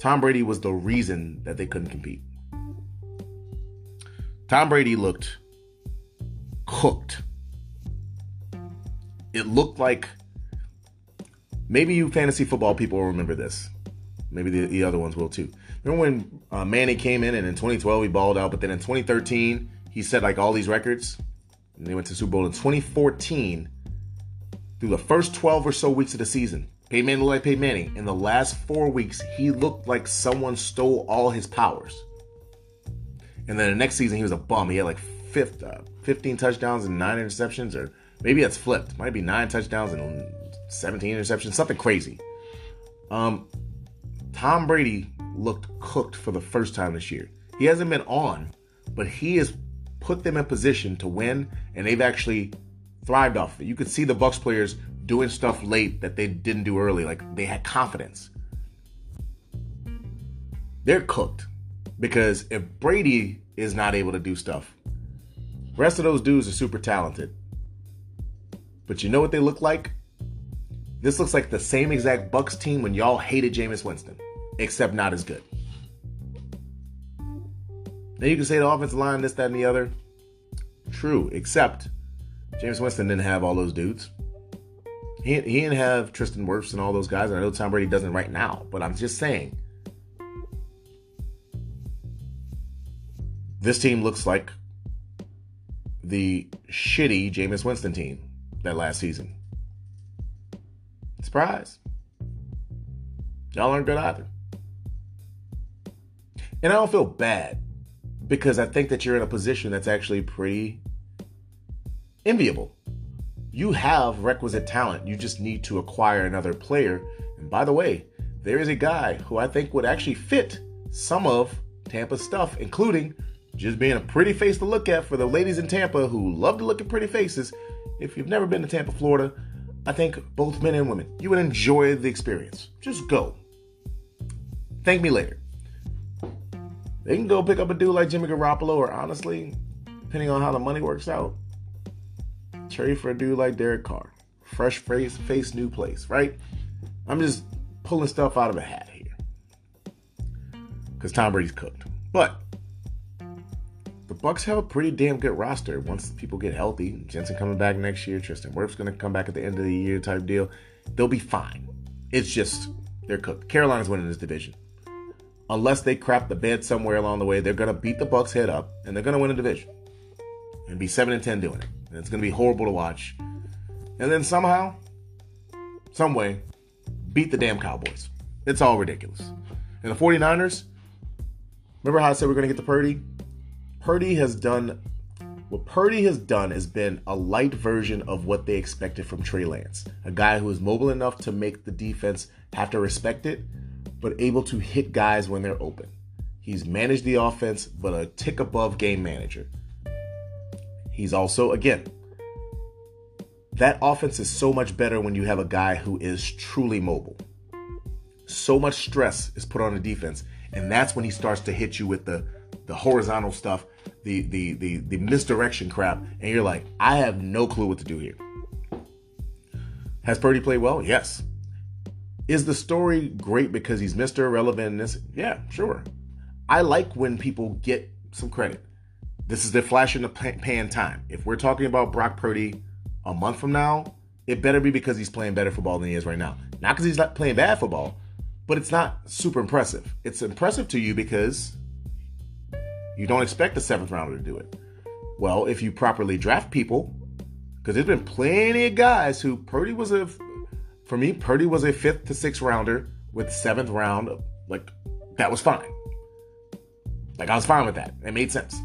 Tom Brady was the reason that they couldn't compete. Tom Brady looked... cooked. It looked like, maybe you fantasy football people will remember this. Maybe the other ones will too. Remember when Manning came in and in 2012 he balled out, but then in 2013 he set like all these records and they went to the Super Bowl. In 2014, through the first 12 or so weeks of the season, Peyton Manning looked like Peyton Manning. In the last 4 weeks, he looked like someone stole all his powers. And then the next season he was a bum. He had like 15 touchdowns and 9 interceptions, or maybe that's flipped. Might be 9 touchdowns and 17 interceptions, something crazy. Tom Brady looked cooked for the first time this year. He hasn't been on, but he has put them in position to win, and they've actually thrived off of it. You could see the Bucs players doing stuff late that they didn't do early. Like, they had confidence. they're cooked. Because if Brady is not able to do stuff, the rest of those dudes are super talented. But you know what they look like? This looks like the same exact Bucs team when y'all hated Jameis Winston, except not as good. Now you can say the offensive line, this, that, and the other. True, except Jameis Winston didn't have all those dudes. He didn't have Tristan Wirfs and all those guys. And I know Tom Brady doesn't right now, but I'm just saying. This team looks like the shitty Jameis Winston team that last season. Surprise. Y'all aren't good either. And I don't feel bad because I think that you're in a position that's actually pretty enviable. You have requisite talent. You just need to acquire another player. And by the way, there is a guy who I think would actually fit some of Tampa's stuff, including just being a pretty face to look at for the ladies in Tampa who love to look at pretty faces. If you've never been to Tampa, Florida, I think both men and women, you would enjoy the experience. Just go. Thank me later. They can go pick up a dude like Jimmy Garoppolo, or honestly, depending on how the money works out, trade for a dude like Derek Carr. Fresh face, new place, right? I'm just pulling stuff out of a hat here. Because Tom Brady's cooked. But the Bucs have a pretty damn good roster once people get healthy. Jensen coming back next year. Tristan Wirfs going to come back at the end of the year type deal. They'll be fine. It's just they're cooked. Carolina's winning this division. Unless they crap the bed somewhere along the way, they're going to beat the Bucs head up, and they're going to win a division. And be 7-10 doing it. And it's going to be horrible to watch. And then somehow, some way, beat the damn Cowboys. It's all ridiculous. And the 49ers, remember how I said we're going to get to Purdy? Purdy has done has been a light version of what they expected from Trey Lance, a guy who is mobile enough to make the defense have to respect it, but able to hit guys when they're open. He's managed the offense, but a tick above game manager. He's also, again, that offense is so much better when you have a guy who is truly mobile. So much stress is put on the defense, and that's when he starts to hit you with the horizontal stuff, the misdirection crap, and you're like, I have no clue what to do here. Has Purdy played well? Yes. Is the story great because he's Mr. Irrelevant in this? Yeah, sure. I like when people get some credit. This is their flash in the pan time. If we're talking about Brock Purdy a month from now, it better be because he's playing better football than he is right now. Not because he's not playing bad football, but it's not super impressive. It's impressive to you because you don't expect the seventh rounder to do it. Well, if you properly draft people, because there's been plenty of guys who Purdy was a 5th to 6th rounder with 7th round. Like, that was fine. Like, I was fine with that. It made sense.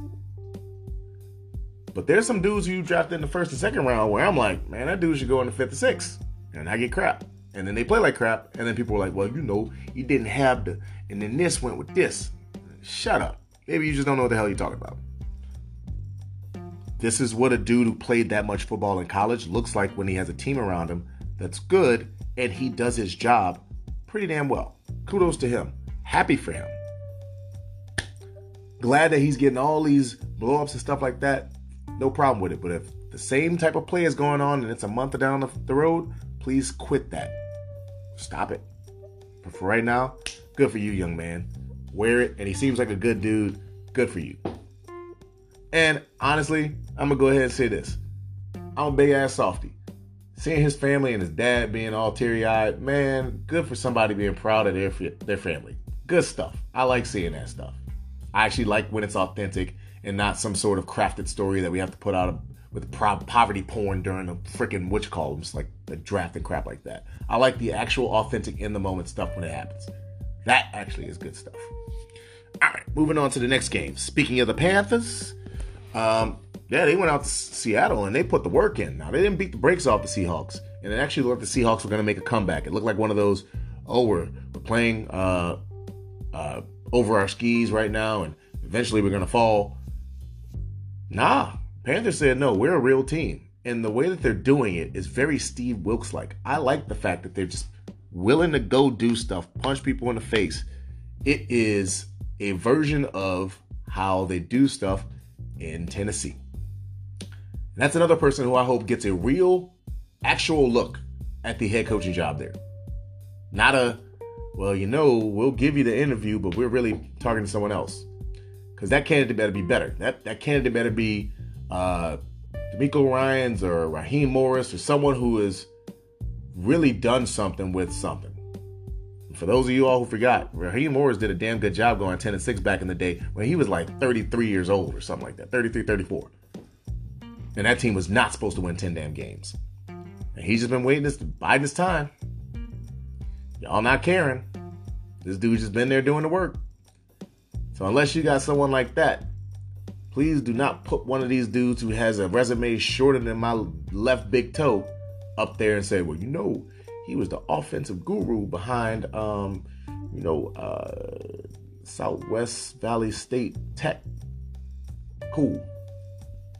But there's some dudes who you drafted in the 1st and 2nd round where I'm like, man, that dude should go in the 5th or 6th. And I get crap. And then they play like crap. And then people are like, well, you know, you didn't have the, and then this went with this. Shut up. Maybe you just don't know what the hell you're talking about. This is what a dude who played that much football in college looks like when he has a team around him that's good and he does his job pretty damn well. Kudos to him. Happy for him. Glad that he's getting all these blowups and stuff like that. No problem with it. But if the same type of play is going on and it's a month down the road, please quit that. Stop it. But for right now, good for you, young man. Wear it, and he seems like a good dude. Good for you. And honestly, I'm going to go ahead and say this. I'm a big-ass softy. Seeing his family and his dad being all teary-eyed, man, good for somebody being proud of their family. Good stuff. I like seeing that stuff. I actually like when it's authentic and not some sort of crafted story that we have to put out with poverty porn during the freaking witch columns, like the draft and crap like that. I like the actual authentic in-the-moment stuff when it happens. That actually is good stuff. All right, moving on to the next game. Speaking of the Panthers, they went out to Seattle and they put the work in. Now, they didn't beat the brakes off the Seahawks, and it actually looked like the Seahawks were going to make a comeback. It looked like one of those, we're playing over our skis right now, and eventually we're going to fall. Nah, Panthers said, no, we're a real team. And the way that they're doing it is very Steve Wilkes-like. I like the fact that they're just willing to go do stuff, punch people in the face. It is a version of how they do stuff in Tennessee. And that's another person who I hope gets a real, actual look at the head coaching job there. Not a, well, you know, we'll give you the interview, but we're really targeting someone else. Because that candidate better be better. That candidate better be D'Amico Ryans or Raheem Morris or someone who has really done something with something. For those of you all who forgot, Raheem Morris did a damn good job going 10-6 back in the day when he was like 33 years old or something like that, 33, 34. And that team was not supposed to win 10 damn games. And he's just been waiting to bide his time. Y'all not caring. This dude's just been there doing the work. So unless you got someone like that, please do not put one of these dudes who has a resume shorter than my left big toe up there and say, well, you know, he was the offensive guru behind, Southwest Valley State Tech. Cool.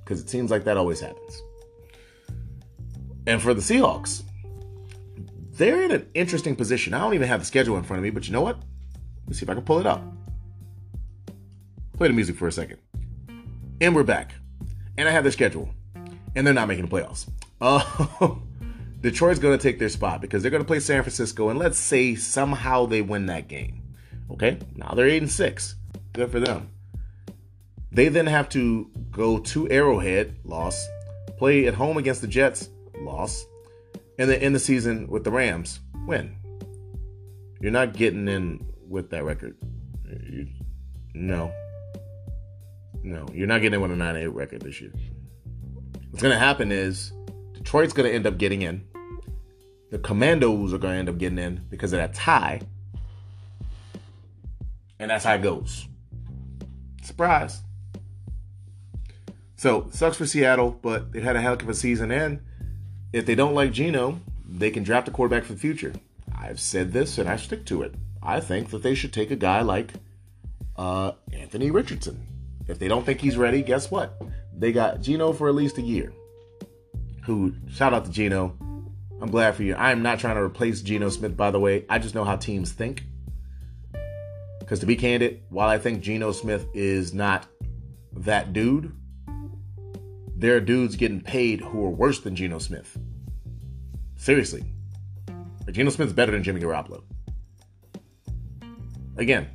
Because it seems like that always happens. And for the Seahawks, they're in an interesting position. I don't even have the schedule in front of me, but you know what? Let's see if I can pull it up. Play the music for a second. And we're back. And I have their schedule. And they're not making the playoffs. Detroit's going to take their spot because they're going to play San Francisco, and let's say somehow they win that game. Okay, now they're 8-6. Good for them. They then have to go to Arrowhead, loss, play at home against the Jets, loss, and then end the season with the Rams, win. You're not getting in with that record. No, you're not getting in with a 9-8 record this year. What's going to happen is Detroit's going to end up getting in. The Commandos are going to end up getting in because of that tie. And that's how it goes. Surprise. So, sucks for Seattle, but they've had a heck of a season. And if they don't like Geno, they can draft a quarterback for the future. I've said this, and I stick to it. I think that they should take a guy like Anthony Richardson. If they don't think he's ready, guess what? They got Geno for at least a year. Shout out to Geno. I'm glad for you. I am not trying to replace Geno Smith, by the way. I just know how teams think. Because to be candid, while I think Geno Smith is not that dude, there are dudes getting paid who are worse than Geno Smith. Seriously. Geno Smith's better than Jimmy Garoppolo. Again,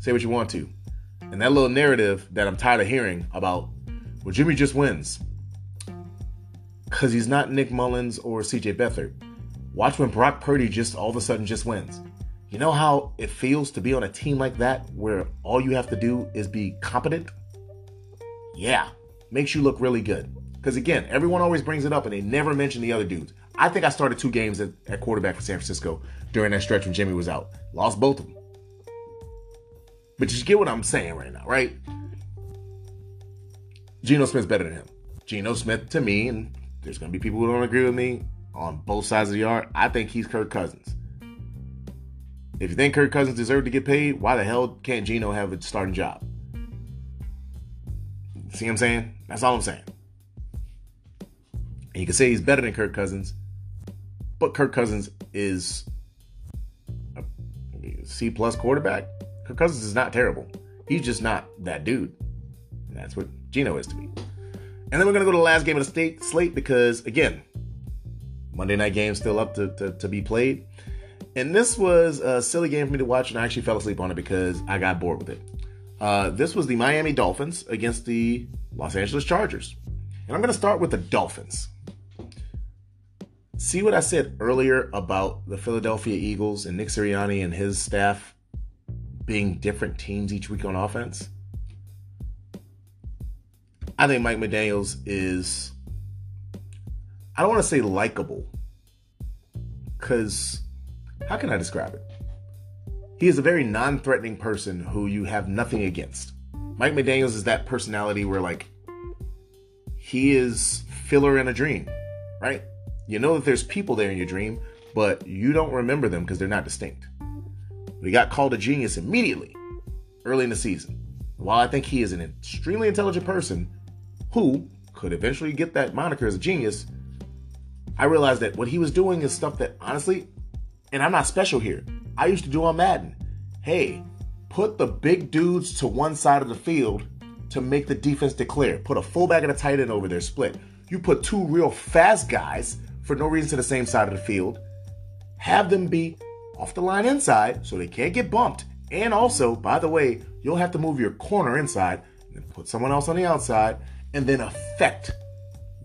say what you want to. And that little narrative that I'm tired of hearing about, well, Jimmy just wins. Because he's not Nick Mullins or CJ Beathard. Watch when Brock Purdy just all of a sudden just wins. You know how it feels to be on a team like that where all you have to do is be competent? Yeah, makes you look really good. Because again, everyone always brings it up and they never mention the other dudes. I think I started 2 games at quarterback for San Francisco during that stretch when Jimmy was out. Lost both of them. But you get what I'm saying right now, right? Geno Smith's better than him. Geno Smith, to me, and there's going to be people who don't agree with me on both sides of the yard, I think he's Kirk Cousins. If you think Kirk Cousins deserved to get paid, why the hell can't Geno have a starting job? See what I'm saying? That's all I'm saying. And you can say he's better than Kirk Cousins, but Kirk Cousins is a C-plus quarterback. Kirk Cousins is not terrible. He's just not that dude. And that's what Geno is to me. And then we're going to go to the last game of the slate because, again, Monday night game still up to be played. And this was a silly game for me to watch, and I actually fell asleep on it because I got bored with it. This was the Miami Dolphins against the Los Angeles Chargers. And I'm going to start with the Dolphins. See what I said earlier about the Philadelphia Eagles and Nick Sirianni and his staff being different teams each week on offense? I think Mike McDaniels is, I don't want to say likable, because how can I describe it? He is a very non-threatening person who you have nothing against. Mike McDaniels is that personality where, like, he is filler in a dream, right? You know that there's people there in your dream, but you don't remember them because they're not distinct. We got called a genius immediately early in the season. While I think he is an extremely intelligent person, who could eventually get that moniker as a genius, I realized that what he was doing is stuff that, honestly, and I'm not special here, I used to do on Madden. Hey, Put the big dudes to one side of the field to make the defense declare. Put a fullback and a tight end over there, split. You put two real fast guys for no reason to the same side of the field. Have them be off the line inside so they can't get bumped. And also, by the way, you'll have to move your corner inside and put someone else on the outside and then affect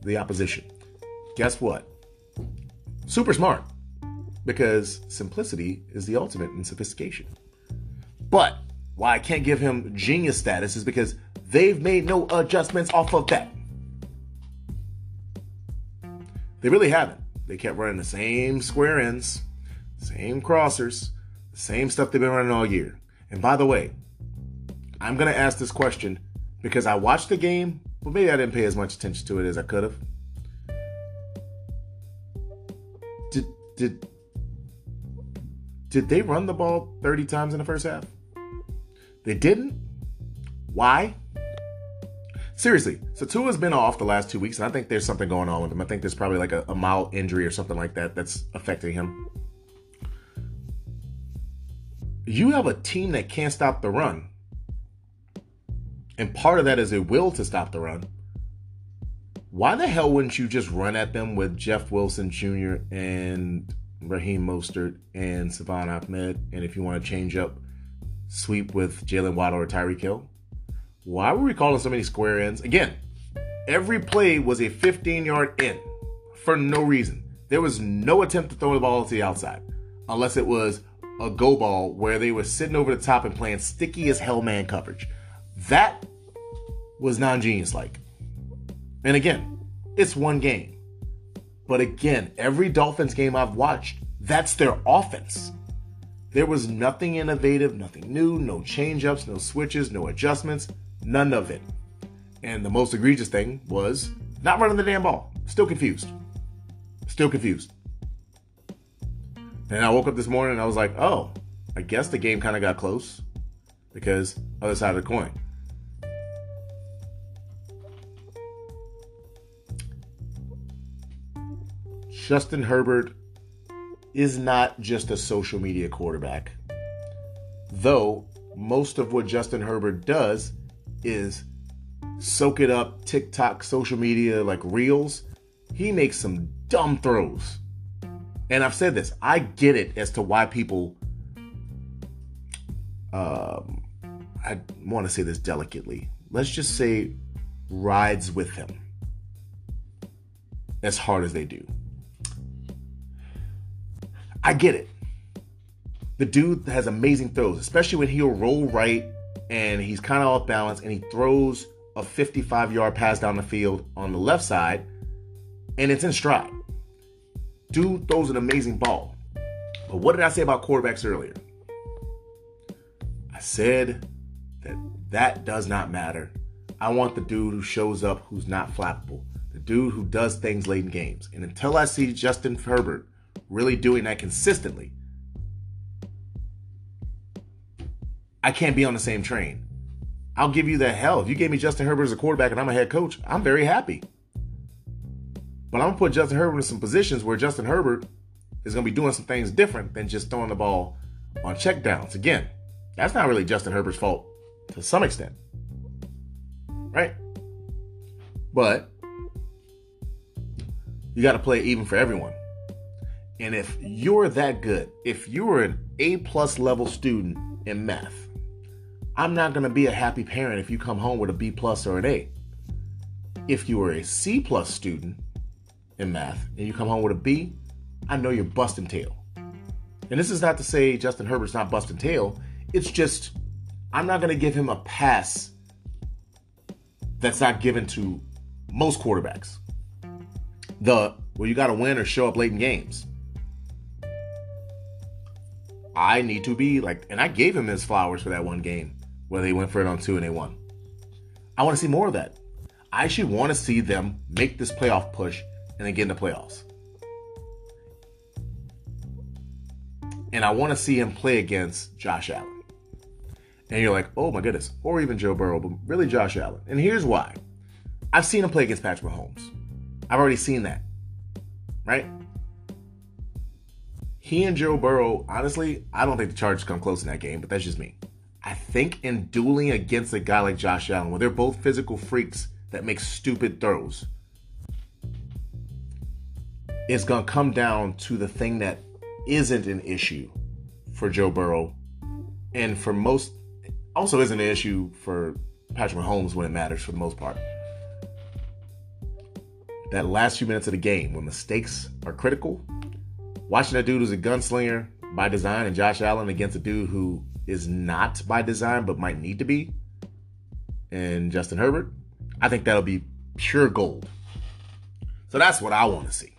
the opposition. Guess what? Super smart, because simplicity is the ultimate in sophistication. But why I can't give him genius status is because they've made no adjustments off of that. They really haven't. They kept running the same square ends, same crossers, the same stuff they've been running all year. And by the way, I'm going to ask this question because I watched the game, but maybe I didn't pay as much attention to it as I could have. Did they run the ball 30 times in the first half? They didn't. Why? Seriously. So Tua's been off the last 2 weeks, and I think there's something going on with him. I think there's probably like a mild injury or something like that that's affecting him. You have a team that can't stop the run, and part of that is a will to stop the run. Why the hell wouldn't you just run at them with Jeff Wilson Jr. and Raheem Mostert and Savon Ahmed? And if you want to change up, sweep with Jalen Waddle or Tyreek Hill. Why were we calling so many square ends? Again, every play was a 15-yard in for no reason. There was no attempt to throw the ball to the outside unless it was a go ball where they were sitting over the top and playing sticky as hell man coverage. That was non-genius-like. And again, it's one game. But again, every Dolphins game I've watched, that's their offense. There was nothing innovative, nothing new, no change-ups, no switches, no adjustments, none of it. And the most egregious thing was not running the damn ball. Still confused. And I woke up this morning and I was like, oh, I guess the game kind of got close because other side of the coin. Justin Herbert is not just a social media quarterback, though most of what Justin Herbert does is soak it up, TikTok, social media, like reels. He makes some dumb throws. And I've said this, I get it as to why people, I want to say this delicately, let's just say rides with him as hard as they do. I get it. The dude has amazing throws, especially when he'll roll right and he's kind of off balance and he throws a 55-yard pass down the field on the left side and it's in stride. Dude throws an amazing ball. But what did I say about quarterbacks earlier? I said that does not matter. I want the dude who shows up who's not flappable. The dude who does things late in games. And until I see Justin Herbert really doing that consistently, I can't be on the same train. I'll give you the hell. If you gave me Justin Herbert as a quarterback and I'm a head coach, I'm very happy. But I'm going to put Justin Herbert in some positions where Justin Herbert is going to be doing some things different than just throwing the ball on checkdowns. Again, that's not really Justin Herbert's fault to some extent, right? But you got to play even for everyone. And if you're that good, if you were an A-plus level student in math, I'm not going to be a happy parent if you come home with a B-plus or an A. If you were a C-plus student in math and you come home with a B, I know you're busting tail. And this is not to say Justin Herbert's not busting tail. It's just I'm not going to give him a pass that's not given to most quarterbacks. Well, you got to win or show up late in games. I need to be like, and I gave him his flowers for that one game where they went for it on 2 and they won. I want to see more of that. I actually want to see them make this playoff push and then get in the playoffs. And I want to see him play against Josh Allen. And you're like, oh my goodness, or even Joe Burrow, but really Josh Allen. And here's why. I've seen him play against Patrick Mahomes. I've already seen that, right? He and Joe Burrow, honestly, I don't think the Chargers come close in that game, but that's just me. I think in dueling against a guy like Josh Allen, where they're both physical freaks that make stupid throws, it's going to come down to the thing that isn't an issue for Joe Burrow and for most, also isn't an issue for Patrick Mahomes when it matters for the most part. That last few minutes of the game when mistakes are critical, watching that dude who's a gunslinger by design and Josh Allen against a dude who is not by design but might need to be, and Justin Herbert, I think that'll be pure gold. So that's what I want to see.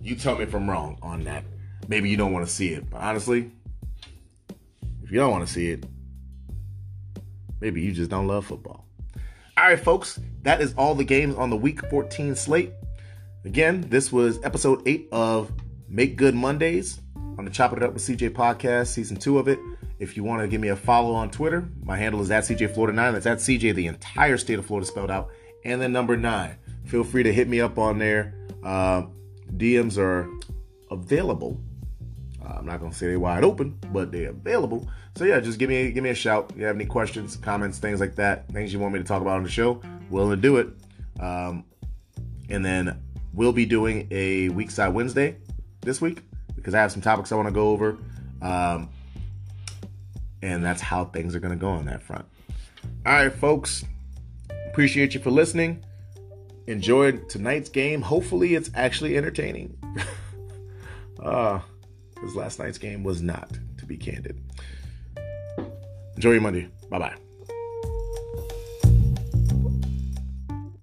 You tell me if I'm wrong on that. Maybe you don't want to see it, but honestly, if you don't want to see it, maybe you just don't love football. All right, folks, that is all the games on the Week 14 slate. Again, this was Episode 8 of Make Good Mondays on the Chopping It Up with CJ podcast, Season 2 of it. If you want to give me a follow on Twitter, my handle is at CJFlorida9. That's at CJ, the entire state of Florida spelled out, and then number 9. Feel free to hit me up on there. DMs are available. I'm not going to say they're wide open, but they're available. So, yeah, just give me a shout. If you have any questions, comments, things like that, things you want me to talk about on the show, willing to do it. And then we'll be doing a Weekside Wednesday this week because I have some topics I want to go over. And that's how things are going to go on that front. All right, folks, appreciate you for listening. Enjoy tonight's game. Hopefully it's actually entertaining. Because last night's game was not, to be candid. Enjoy your Monday. Bye-bye.